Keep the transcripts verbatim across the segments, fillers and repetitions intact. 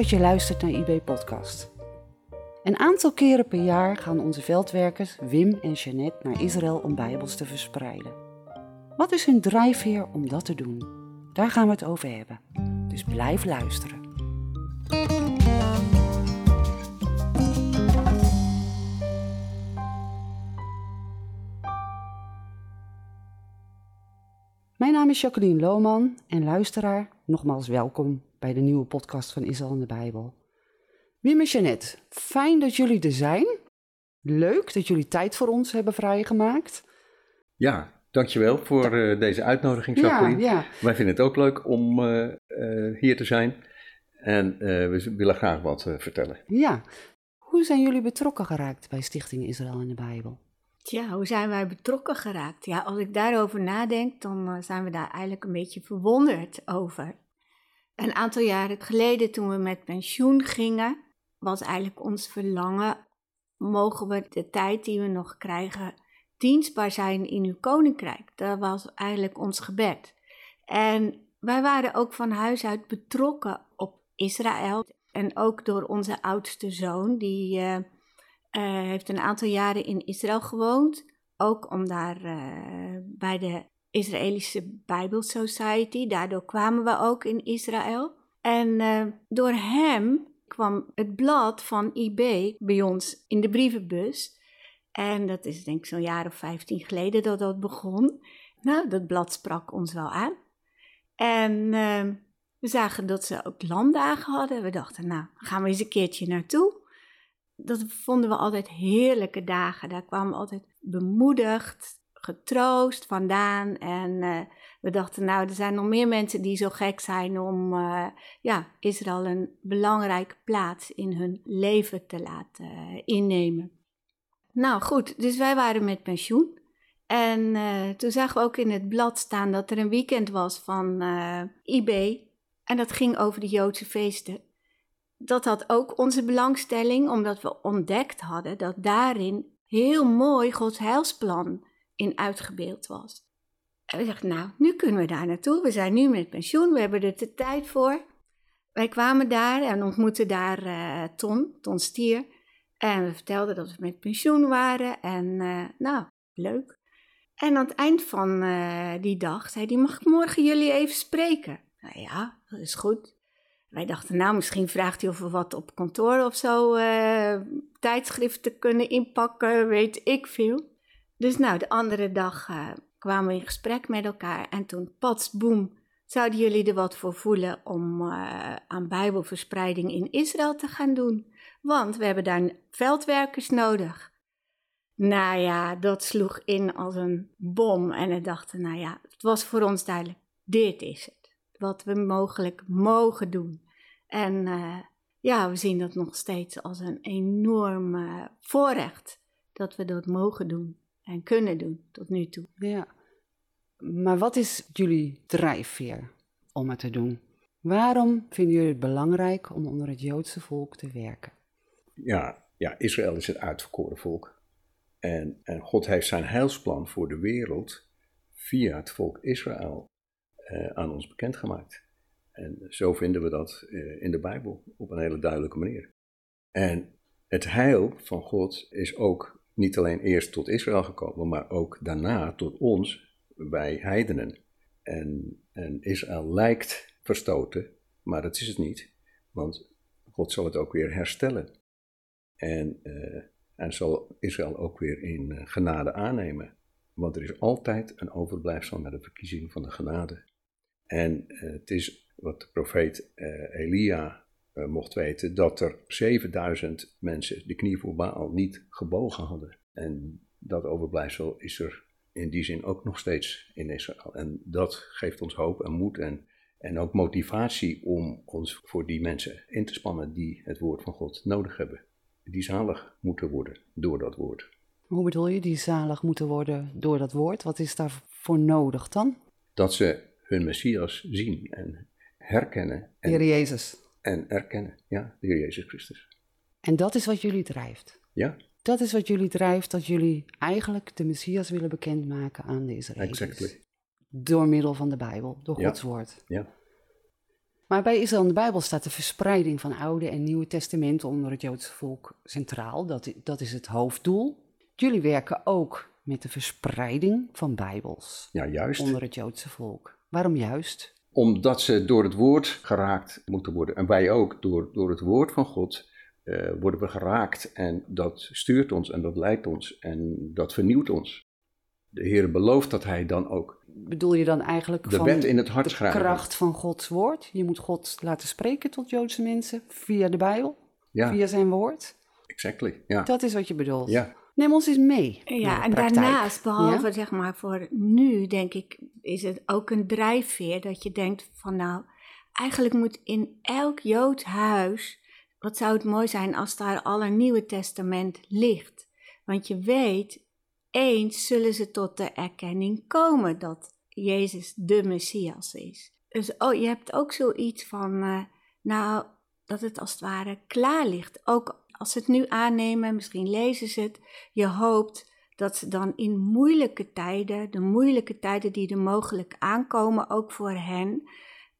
dat je luistert naar I B Podcast. Een aantal keren per jaar gaan onze veldwerkers Wim en Jeannette naar Israël om Bijbels te verspreiden. Wat is hun drijfveer om dat te doen? Daar gaan we het over hebben. Dus blijf luisteren. Mijn naam is Jacqueline Loeman en luisteraar, nogmaals welkom bij de nieuwe podcast van Israël in de Bijbel. Wim en Jeannette, fijn dat jullie er zijn. Leuk dat jullie tijd voor ons hebben vrijgemaakt. Ja, dankjewel voor uh, deze uitnodiging, Jacqueline. Ja, ja. Wij vinden het ook leuk om uh, uh, hier te zijn en uh, we willen graag wat uh, vertellen. Ja, hoe zijn jullie betrokken geraakt bij Stichting Israël in de Bijbel? Ja, hoe zijn wij betrokken geraakt? Ja, als ik daarover nadenk, dan uh, zijn we daar eigenlijk een beetje verwonderd over. Een aantal jaren geleden, toen we met pensioen gingen, was eigenlijk ons verlangen: mogen we de tijd die we nog krijgen dienstbaar zijn in uw koninkrijk? Dat was eigenlijk ons gebed. En wij waren ook van huis uit betrokken op Israël. En ook door onze oudste zoon, die... Uh, Uh, heeft een aantal jaren in Israël gewoond, ook om daar uh, bij de Israëlische Bijbel Society. Daardoor kwamen we ook in Israël. En uh, door hem kwam het blad van I B bij ons in de brievenbus. En dat is denk ik zo'n jaar of vijftien geleden dat dat begon. Nou, dat blad sprak ons wel aan. En uh, we zagen dat ze ook landdagen hadden. We dachten, nou, gaan we eens een keertje naartoe. Dat vonden we altijd heerlijke dagen. Daar kwamen we altijd bemoedigd, getroost vandaan. En uh, we dachten, nou, er zijn nog meer mensen die zo gek zijn om uh, ja, Israël een belangrijke plaats in hun leven te laten uh, innemen. Nou goed, dus wij waren met pensioen. En uh, toen zagen we ook in het blad staan dat er een weekend was van uh, I B. En dat ging over de Joodse feesten. Dat had ook onze belangstelling, omdat we ontdekt hadden dat daarin heel mooi Gods heilsplan in uitgebeeld was. En we dachten, nou, nu kunnen we daar naartoe. We zijn nu met pensioen, we hebben er de tijd voor. Wij kwamen daar en ontmoetten daar uh, Ton, Ton Stier. En we vertelden dat we met pensioen waren en uh, nou, leuk. En aan het eind van uh, die dag zei hij, mag ik morgen jullie even spreken? Nou ja, dat is goed. Wij dachten, nou, misschien vraagt hij of we wat op kantoor of zo, uh, tijdschriften kunnen inpakken, weet ik veel. Dus nou, de andere dag uh, kwamen we in gesprek met elkaar en toen, pats, boem, zouden jullie er wat voor voelen om uh, aan bijbelverspreiding in Israël te gaan doen? Want we hebben daar veldwerkers nodig. Nou ja, dat sloeg in als een bom en we dachten, nou ja, het was voor ons duidelijk, dit is het. Wat we mogelijk mogen doen. En uh, ja, we zien dat nog steeds als een enorm uh, voorrecht. Dat we dat mogen doen en kunnen doen tot nu toe. Ja, maar wat is jullie drijfveer om het te doen? Waarom vinden jullie het belangrijk om onder het Joodse volk te werken? Ja, ja, Israël is het uitverkoren volk. En, en God heeft zijn heilsplan voor de wereld via het volk Israël Uh, aan ons bekendgemaakt. En zo vinden we dat uh, in de Bijbel op een hele duidelijke manier. En het heil van God is ook niet alleen eerst tot Israël gekomen, maar ook daarna tot ons, wij heidenen. En, en Israël lijkt verstoten, maar dat is het niet, want God zal het ook weer herstellen. En, uh, en zal Israël ook weer in uh, genade aannemen, want er is altijd een overblijfsel naar de verkiezing van de genade. En uh, het is wat de profeet uh, Elia uh, mocht weten, dat er zevenduizend mensen de knie voor Baal niet gebogen hadden. En dat overblijfsel is er in die zin ook nog steeds in Israël. En dat geeft ons hoop en moed en, en ook motivatie om ons voor die mensen in te spannen die het woord van God nodig hebben. Die zalig moeten worden door dat woord. Hoe bedoel je, die zalig moeten worden door dat woord? Wat is daarvoor nodig dan? Dat ze hun Messias zien en herkennen. En, de Heer Jezus. En erkennen, ja, de Heer Jezus Christus. En dat is wat jullie drijft? Ja. Dat is wat jullie drijft, dat jullie eigenlijk de Messias willen bekendmaken aan de Israëli's. Exactly. Door middel van de Bijbel, door ja. Gods woord. Ja. Maar bij Israël in de Bijbel staat de verspreiding van Oude en Nieuwe Testamenten onder het Joodse volk centraal. Dat, dat is het hoofddoel. Jullie werken ook met de verspreiding van Bijbels ja, juist. onder het Joodse volk. Waarom juist? Omdat ze door het woord geraakt moeten worden. En wij ook, door, door het woord van God uh, worden we geraakt. En dat stuurt ons en dat leidt ons en dat vernieuwt ons. De Heer belooft dat hij dan ook. Bedoel je dan eigenlijk de van wet in het hart de schrijven. Kracht van Gods woord? Je moet God laten spreken tot Joodse mensen via de Bijbel, ja. via zijn woord. Exactly, ja. Dat is wat je bedoelt. Ja. Neem ons eens mee. Ja, en daarnaast, behalve ja? zeg maar voor nu, denk ik, is het ook een drijfveer dat je denkt van nou, eigenlijk moet in elk Joods huis, wat zou het mooi zijn als daar al een Nieuwe Testament ligt. Want je weet, eens zullen ze tot de erkenning komen dat Jezus de Messias is. Dus oh, je hebt ook zoiets van, uh, nou, dat het als het ware klaar ligt. Ook als ze het nu aannemen, misschien lezen ze het. Je hoopt dat ze dan in moeilijke tijden, de moeilijke tijden die er mogelijk aankomen, ook voor hen,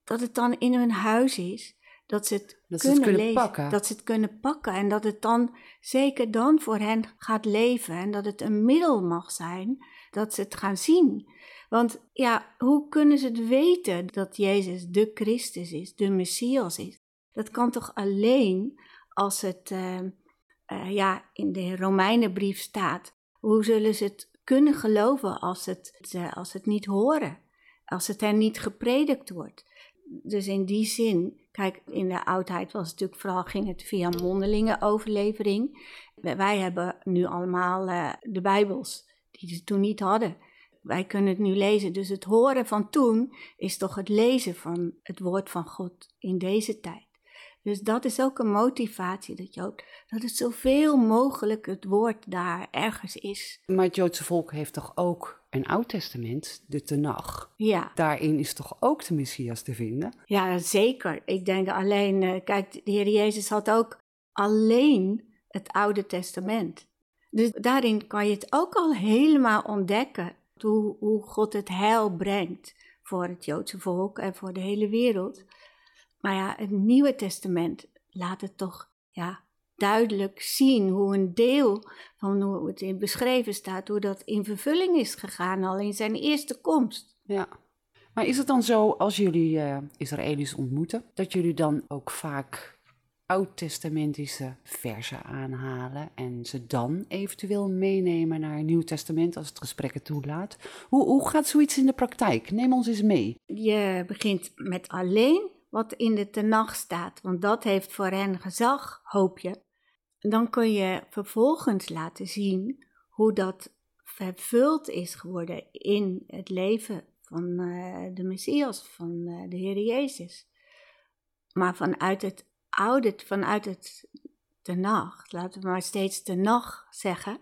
dat het dan in hun huis is. Dat ze het dat kunnen, kunnen lezen, pakken. dat ze het kunnen pakken en dat het dan zeker dan voor hen gaat leven en dat het een middel mag zijn dat ze het gaan zien. Want ja, hoe kunnen ze het weten dat Jezus de Christus is, de Messias is? Dat kan toch alleen als het uh, uh, ja, in de Romeinenbrief staat. Hoe zullen ze het kunnen geloven als het, uh, als het niet horen, als het hen niet gepredikt wordt? Dus in die zin, kijk, in de oudheid was het natuurlijk vooral, ging het via mondelinge overlevering. Wij hebben nu allemaal uh, de Bijbels, die ze toen niet hadden. Wij kunnen het nu lezen. Dus het horen van toen is toch het lezen van het woord van God in deze tijd. Dus dat is ook een motivatie, dat je hoopt dat het zoveel mogelijk het woord daar ergens is. Maar het Joodse volk heeft toch ook een Oud Testament, de Tenach. Ja. Daarin is toch ook de Messias te vinden? Ja, zeker. Ik denk alleen, kijk, de Heer Jezus had ook alleen het Oude Testament. Dus daarin kan je het ook al helemaal ontdekken, hoe, hoe God het heil brengt voor het Joodse volk en voor de hele wereld. Maar ja, het Nieuwe Testament laat het toch ja, duidelijk zien hoe een deel van hoe het in beschreven staat, hoe dat in vervulling is gegaan al in zijn eerste komst. Ja, maar is het dan zo als jullie uh, Israëli's ontmoeten, dat jullie dan ook vaak oud-testamentische verzen aanhalen en ze dan eventueel meenemen naar het Nieuw Testament als het gesprek het toelaat? Hoe, hoe gaat zoiets in de praktijk? Neem ons eens mee. Je begint met alleen wat in de Tenach staat, want dat heeft voor hen gezag, hoop je. Dan kun je vervolgens laten zien hoe dat vervuld is geworden in het leven van uh, de Messias, van uh, de Heer Jezus. Maar vanuit het oude, vanuit het Tenach, laten we maar steeds Tenach zeggen,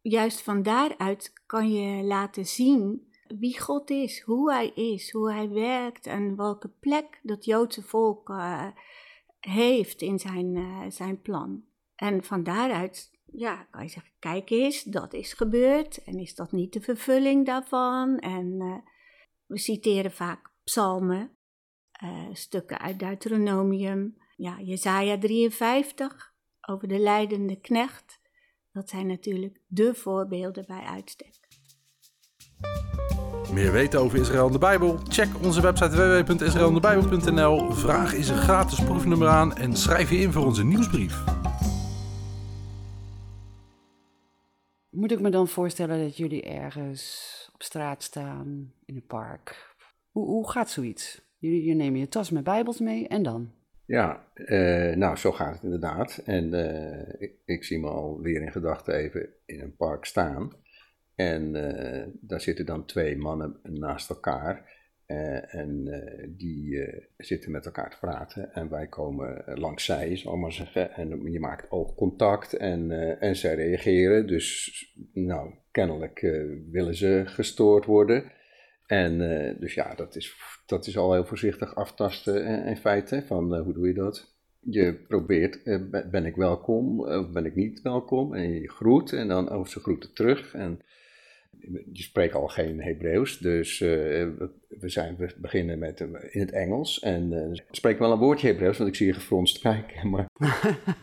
juist van daaruit kan je laten zien wie God is, hoe hij is, hoe hij werkt en welke plek dat Joodse volk uh, heeft in zijn, uh, zijn plan. En van daaruit ja, kan je zeggen, kijk eens, dat is gebeurd en is dat niet de vervulling daarvan? En uh, we citeren vaak psalmen, uh, stukken uit Deuteronomium, ja, Jesaja drieënvijftig over de lijdende knecht. Dat zijn natuurlijk de voorbeelden bij uitstek. Meer weten over Israël in de Bijbel? Check onze website w w w punt israël ondebijbel punt n l. Vraag eens een gratis proefnummer aan en schrijf je in voor onze nieuwsbrief. Moet ik me dan voorstellen dat jullie ergens op straat staan, in een park? Hoe, hoe gaat zoiets? Jullie, jullie nemen je tas met Bijbels mee en dan? Ja, uh, nou zo gaat het inderdaad. En uh, ik, ik zie me alweer in gedachten even in een park staan. En uh, daar zitten dan twee mannen naast elkaar uh, en uh, die uh, zitten met elkaar te praten en wij komen langs zij, zal ik maar zeggen, en je maakt oogcontact en, uh, en zij reageren. Dus nou, kennelijk uh, willen ze gestoord worden. En uh, dus ja, dat is, dat is al heel voorzichtig aftasten uh, in feite, van uh, hoe doe je dat? Je probeert, ben ik welkom of ben ik niet welkom? En je groet en dan, of ze groeten terug. En je spreekt al geen Hebreeuws, dus uh, we, zijn, we beginnen met, uh, in het Engels. En uh, spreek wel een woordje Hebreeuws, want ik zie je gefronst kijken. Maar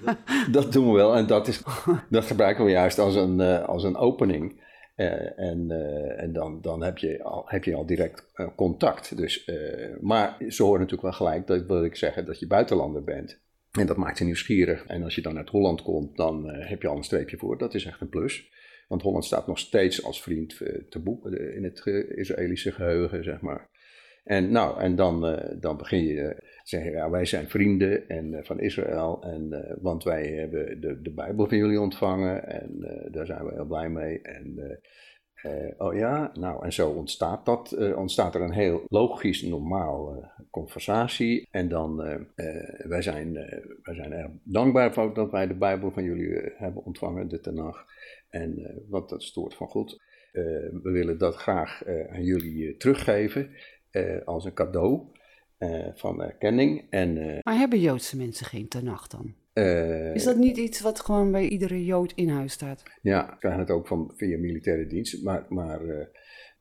dat, dat doen we wel en dat, is, dat gebruiken we juist als een, uh, als een opening. Uh, en uh, en dan, dan heb, je al, heb je al direct uh, contact. Dus, uh, maar ze horen natuurlijk wel gelijk, dat wil ik zeggen, dat je buitenlander bent. En dat maakt ze nieuwsgierig. En als je dan uit Holland komt, dan uh, heb je al een streepje voor. Dat is echt een plus. Want Holland staat nog steeds als vriend uh, te boek uh, in het uh, Israëlische geheugen, zeg maar. En, nou, en dan, uh, dan begin je te uh, zeggen, ja, wij zijn vrienden en, uh, van Israël. En, uh, want wij hebben de, de Bijbel van jullie ontvangen. En uh, daar zijn we heel blij mee. En, uh, Uh, oh ja, nou en zo ontstaat dat, uh, ontstaat er een heel logisch, normaal uh, conversatie. En dan, uh, uh, wij, zijn, uh, wij zijn erg dankbaar voor dat wij de Bijbel van jullie uh, hebben ontvangen, de Tenach. En uh, wat dat stoort van God. Uh, we willen dat graag uh, aan jullie uh, teruggeven uh, als een cadeau uh, van erkenning. En, uh, maar hebben Joodse mensen geen Tenach dan? Uh, is dat niet iets wat gewoon bij iedere Jood in huis staat? Ja, ik krijg het ook van, via militaire dienst, maar, maar uh,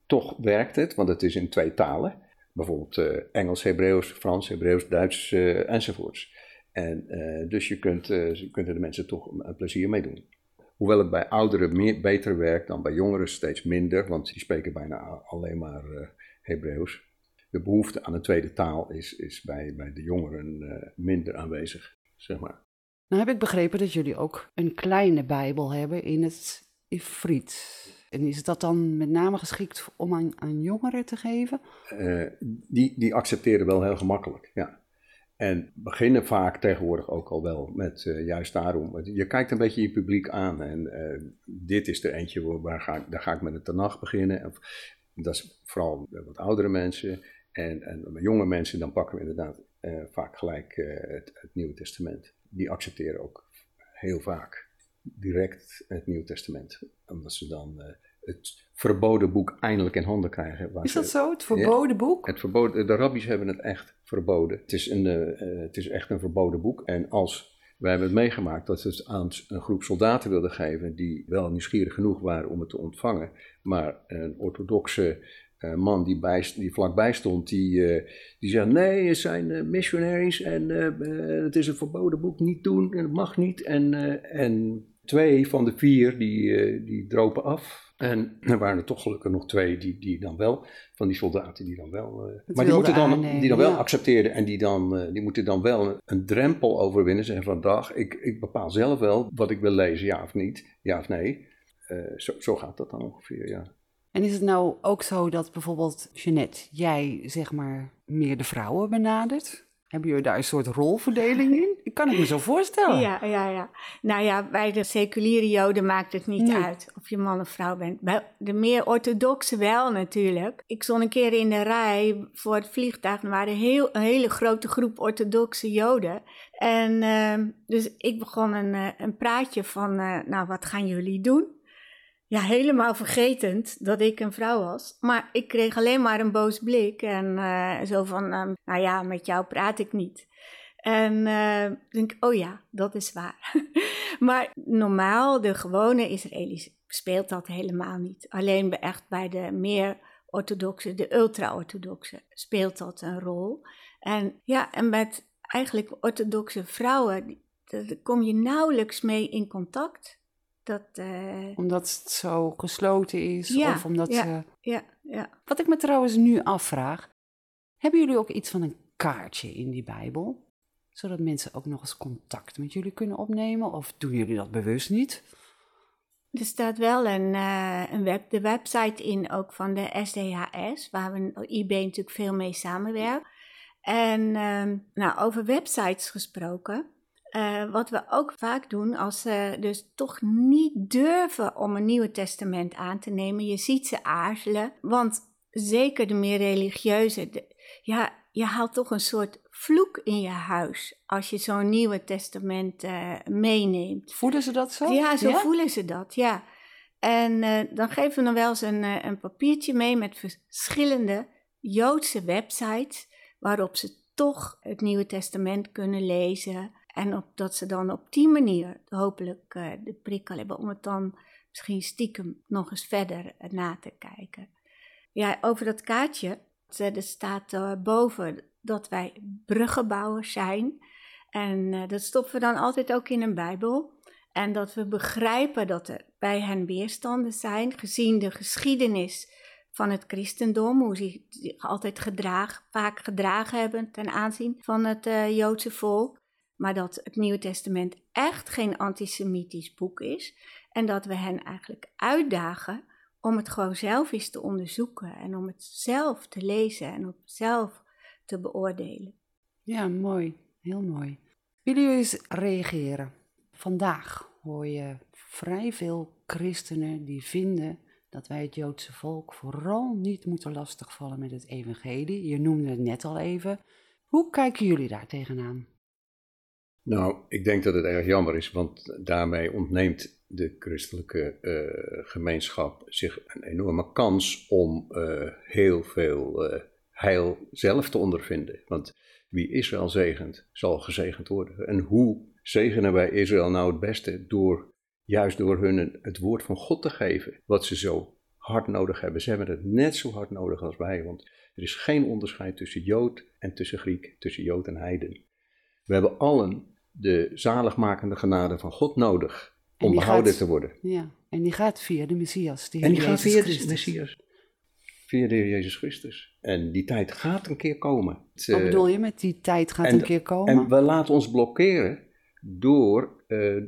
toch werkt het, want het is in twee talen. Bijvoorbeeld uh, Engels, Hebreeuws, Frans, Hebreeuws, Duits uh, enzovoorts. En, uh, dus je kunt, uh, je kunt er de mensen toch een plezier mee doen. Hoewel het bij ouderen meer, beter werkt dan bij jongeren steeds minder, want die spreken bijna alleen maar uh, Hebreeuws. De behoefte aan een tweede taal is, is bij, bij de jongeren uh, minder aanwezig, zeg maar. Nou heb ik begrepen dat jullie ook een kleine Bijbel hebben in het Ifriet. En is dat dan met name geschikt om aan, aan jongeren te geven? Uh, die, die accepteren wel heel gemakkelijk, ja. En beginnen vaak tegenwoordig ook al wel met uh, juist daarom. Je kijkt een beetje je publiek aan en uh, dit is er eentje, waar ga ik, daar ga ik met de Tenach beginnen. Of, dat is vooral wat oudere mensen en, en met jonge mensen, dan pakken we inderdaad uh, vaak gelijk uh, het, het Nieuwe Testament. Die accepteren ook heel vaak direct het Nieuw Testament. Omdat ze dan uh, het verboden boek eindelijk in handen krijgen. Waar is dat ze, zo? Het verboden ja, boek? Het verboden, de rabbies hebben het echt verboden. Het is, een, uh, het is echt een verboden boek. En als wij hebben het meegemaakt dat ze het aan een groep soldaten wilden geven... die wel nieuwsgierig genoeg waren om het te ontvangen. Maar een orthodoxe... Uh, man die, bij, die vlakbij stond, die, uh, die zei, nee, het zijn uh, missionaries en uh, uh, het is een verboden boek, niet doen, het mag niet. En, uh, en twee van de vier, die, uh, die dropen af. En er waren er toch gelukkig nog twee, die, die dan wel, van die soldaten, die dan wel... Uh, maar die, moeten dan, die dan wel ja. accepteerden en die, dan, uh, die moeten dan wel een drempel overwinnen. Zeggen van, dag, ik, ik bepaal zelf wel wat ik wil lezen, ja of niet, ja of nee. Uh, zo, zo gaat dat dan ongeveer, ja. En is het nou ook zo dat bijvoorbeeld, Jeannette, jij zeg maar meer de vrouwen benadert? Hebben jullie daar een soort rolverdeling in? Ik kan het me zo voorstellen. Ja, ja, ja. Nou ja, bij de seculiere Joden maakt het niet nee. uit of je man of vrouw bent. Bij de meer orthodoxe wel natuurlijk. Ik stond een keer in de rij voor het vliegtuig. Er waren heel, een hele grote groep orthodoxe Joden. En uh, dus ik begon een, een praatje van, uh, nou wat gaan jullie doen? Ja, helemaal vergetend dat ik een vrouw was. Maar ik kreeg alleen maar een boos blik. En uh, zo van, uh, nou ja, met jou praat ik niet. En uh, denk ik, oh ja, dat is waar. Maar normaal, de gewone Israëli's speelt dat helemaal niet. Alleen echt bij de meer orthodoxe, de ultra-orthodoxe, speelt dat een rol. En ja, en met eigenlijk orthodoxe vrouwen, daar kom je nauwelijks mee in contact. Dat, uh... Omdat het zo gesloten is? Ja, of omdat ja, ze... ja, ja. Wat ik me trouwens nu afvraag, hebben jullie ook iets van een kaartje in die Bijbel? Zodat mensen ook nog eens contact met jullie kunnen opnemen? Of doen jullie dat bewust niet? Er staat wel een, uh, een web, de website in ook van de S D H S, waar we I B natuurlijk veel mee samenwerken. En um, nou, over websites gesproken... Uh, wat we ook vaak doen als ze dus toch niet durven om een Nieuwe Testament aan te nemen. Je ziet ze aarzelen, want zeker de meer religieuze, de, ja, je haalt toch een soort vloek in je huis als je zo'n Nieuwe Testament uh, meeneemt. Voelen ze dat zo? Ja, zo ja? voelen ze dat, ja. En uh, dan geven we nog wel eens een, uh, een papiertje mee met verschillende Joodse websites waarop ze toch het Nieuwe Testament kunnen lezen... En op, dat ze dan op die manier hopelijk uh, de prikkel hebben om het dan misschien stiekem nog eens verder uh, na te kijken. Ja, over dat kaartje, uh, er staat uh, boven dat wij bruggenbouwers zijn. En uh, dat stoppen we dan altijd ook in een Bijbel. En dat we begrijpen dat er bij hen weerstanden zijn, gezien de geschiedenis van het christendom, hoe ze zich altijd gedragen, vaak gedragen hebben ten aanzien van het uh, Joodse volk. Maar dat het Nieuwe Testament echt geen antisemitisch boek is. En dat we hen eigenlijk uitdagen om het gewoon zelf eens te onderzoeken. En om het zelf te lezen en om het zelf te beoordelen. Ja, mooi. Heel mooi. Willen jullie eens reageren? Vandaag hoor je vrij veel christenen die vinden dat wij het Joodse volk vooral niet moeten lastigvallen met het evangelie. Je noemde het net al even. Hoe kijken jullie daar tegenaan? Nou, ik denk dat het erg jammer is, want daarmee ontneemt de christelijke uh, gemeenschap zich een enorme kans om uh, heel veel uh, heil zelf te ondervinden. Want wie Israël zegent, zal gezegend worden. En hoe zegenen wij Israël nou het beste? Door, juist door hun het woord van God te geven, wat ze zo hard nodig hebben. Ze hebben het net zo hard nodig als wij, want er is geen onderscheid tussen Jood en tussen Griek, tussen Jood en heiden. We hebben allen de zaligmakende genade van God nodig om behouden gaat, te worden. Ja, en die gaat via de Messias. Die en die gaat via de Messias. Via de Heer Jezus Christus. En die tijd gaat een keer komen. Wat bedoel je met die tijd gaat en, een keer komen? En we laten ons blokkeren door, uh,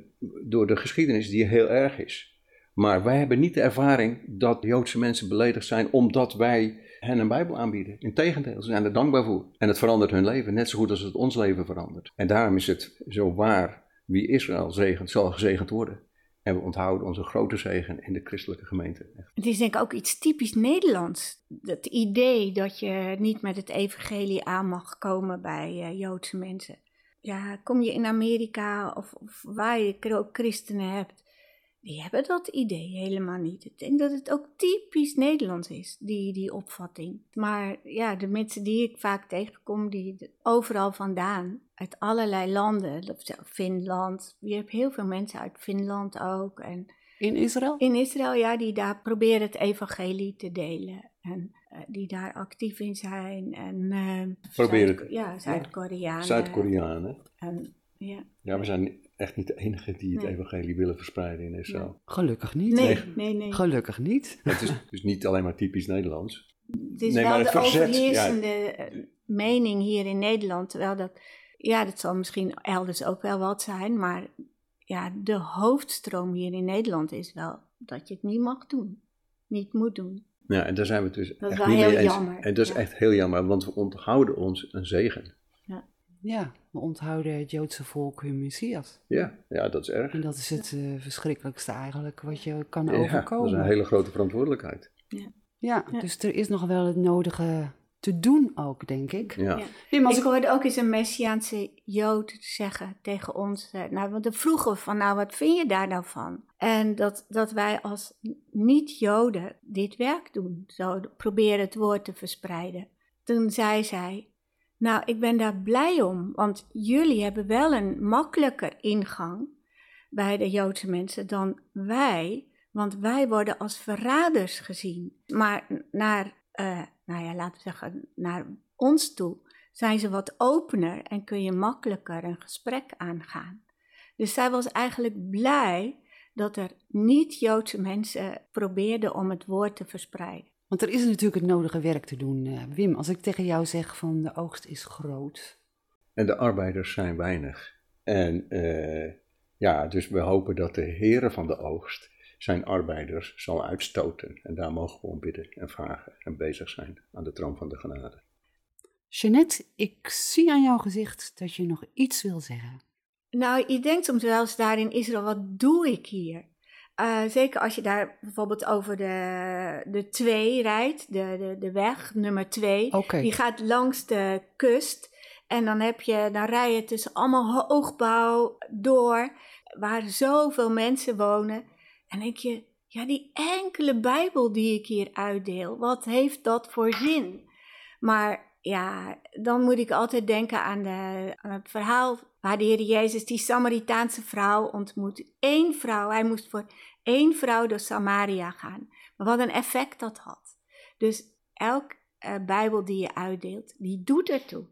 door de geschiedenis die heel erg is. Maar wij hebben niet de ervaring dat Joodse mensen beledigd zijn omdat wij hen een Bijbel aanbieden. Integendeel, ze zijn er dankbaar voor. En het verandert hun leven, net zo goed als het ons leven verandert. En daarom is het zo waar, wie Israël zegent, zal gezegend worden. En we onthouden onze grote zegen in de christelijke gemeente. Echt. Het is denk ik ook iets typisch Nederlands. Het idee dat je niet met het evangelie aan mag komen bij uh, Joodse mensen. Ja, kom je in Amerika of, of waar je ook christenen hebt. Die hebben dat idee helemaal niet. Ik denk dat het ook typisch Nederlands is, die, die opvatting. Maar ja, de mensen die ik vaak tegenkom, die overal vandaan, uit allerlei landen, Finland, je hebt heel veel mensen uit Finland ook. En in Israël? In Israël, ja, die daar proberen het evangelie te delen. En uh, die daar actief in zijn. En, uh, proberen Zuid, ja, Zuid-Koreanen. Zuid-Koreanen. En, ja. ja, we zijn echt niet de enige die het nee. evangelie willen verspreiden in Israël. Nee. Gelukkig niet. Nee, nee, nee, nee. Gelukkig niet. Het is dus niet alleen maar typisch Nederlands. Het is nee, wel maar het de verzet, overheersende ja. mening hier in Nederland. Terwijl dat, ja, dat zal misschien elders ook wel wat zijn. Maar ja, de hoofdstroom hier in Nederland is wel dat je het niet mag doen. Niet moet doen. Ja, en daar zijn we het dus dat echt niet mee eens. Jammer. En dat is ja. echt heel jammer, want we onthouden ons een zegen. Ja, we onthouden het Joodse volk hun Messias. Ja, ja, dat is erg. En dat is het uh, verschrikkelijkste eigenlijk wat je kan ja, overkomen. Dat is een hele grote verantwoordelijkheid. Ja, ja, ja. Dus er is nog wel het nodige te doen ook, denk ik. Ja. Ja. Ja, maar ik hoorde ook eens een Messiaanse Jood zeggen tegen ons. Uh, nou, want dan vroegen we van, nou, wat vind je daar nou van? En dat, dat wij als niet-Joden dit werk doen. Zo proberen het woord te verspreiden. Toen zei zij, nou, ik ben daar blij om, want jullie hebben wel een makkelijker ingang bij de Joodse mensen dan wij, want wij worden als verraders gezien. Maar naar, uh, nou ja, laten we zeggen, naar ons toe zijn ze wat opener en kun je makkelijker een gesprek aangaan. Dus zij was eigenlijk blij dat er niet-Joodse mensen probeerden om het woord te verspreiden. Want er is natuurlijk het nodige werk te doen. Wim, als ik tegen jou zeg van de oogst is groot. En de arbeiders zijn weinig. En uh, ja, dus we hopen dat de Heere van de oogst zijn arbeiders zal uitstoten. En daar mogen we om bidden en vragen en bezig zijn aan de troon van de genade. Jeannette, ik zie aan jouw gezicht dat je nog iets wil zeggen. Nou, je denkt soms wel eens daar in Israël, wat doe ik hier? Uh, zeker als je daar bijvoorbeeld over de, de twee rijdt, de, de, de weg, nummer twee. Okay. Die gaat langs de kust en dan, heb je, dan rij je tussen allemaal hoogbouw door, waar zoveel mensen wonen. En denk je, ja, die enkele Bijbel die ik hier uitdeel, wat heeft dat voor zin? Maar ja, dan moet ik altijd denken aan, de, aan het verhaal waar de Heer Jezus die Samaritaanse vrouw ontmoet. Eén vrouw, hij moest voor één vrouw door Samaria gaan. Maar wat een effect dat had. Dus elk uh, Bijbel die je uitdeelt, die doet ertoe.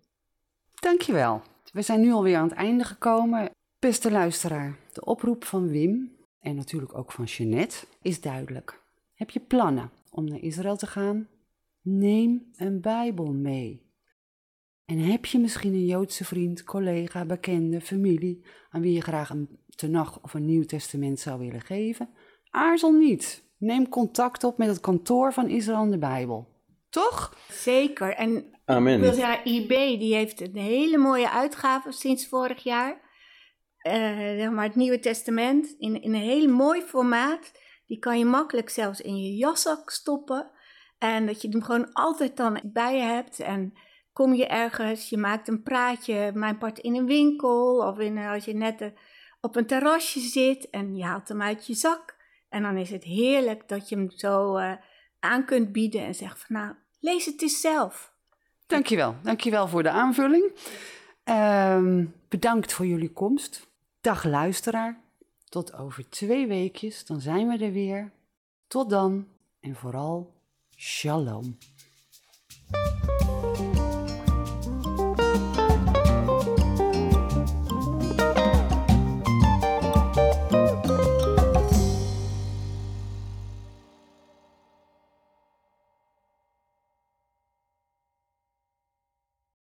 Dankjewel. We zijn nu alweer aan het einde gekomen. Beste luisteraar, de oproep van Wim en natuurlijk ook van Jeannette is duidelijk. Heb je plannen om naar Israël te gaan? Neem een Bijbel mee. En heb je misschien een Joodse vriend, collega, bekende, familie aan wie je graag een Tenach of een Nieuw Testament zou willen geven? Aarzel niet. Neem contact op met het kantoor van Israël in de Bijbel. Toch? Zeker. En Amen. De I B die heeft een hele mooie uitgave sinds vorig jaar. Uh, maar het Nieuwe Testament in, in een heel mooi formaat. Die kan je makkelijk zelfs in je jaszak stoppen. En dat je hem gewoon altijd dan bij je hebt. En kom je ergens, je maakt een praatje, mijn part in een winkel. Of in, als je net een, op een terrasje zit en je haalt hem uit je zak. En dan is het heerlijk dat je hem zo uh, aan kunt bieden en zegt van nou, lees het eens zelf. Dankjewel, dankjewel voor de aanvulling. Um, bedankt voor jullie komst. Dag luisteraar, tot over twee weekjes, dan zijn we er weer. Tot dan en vooral shalom.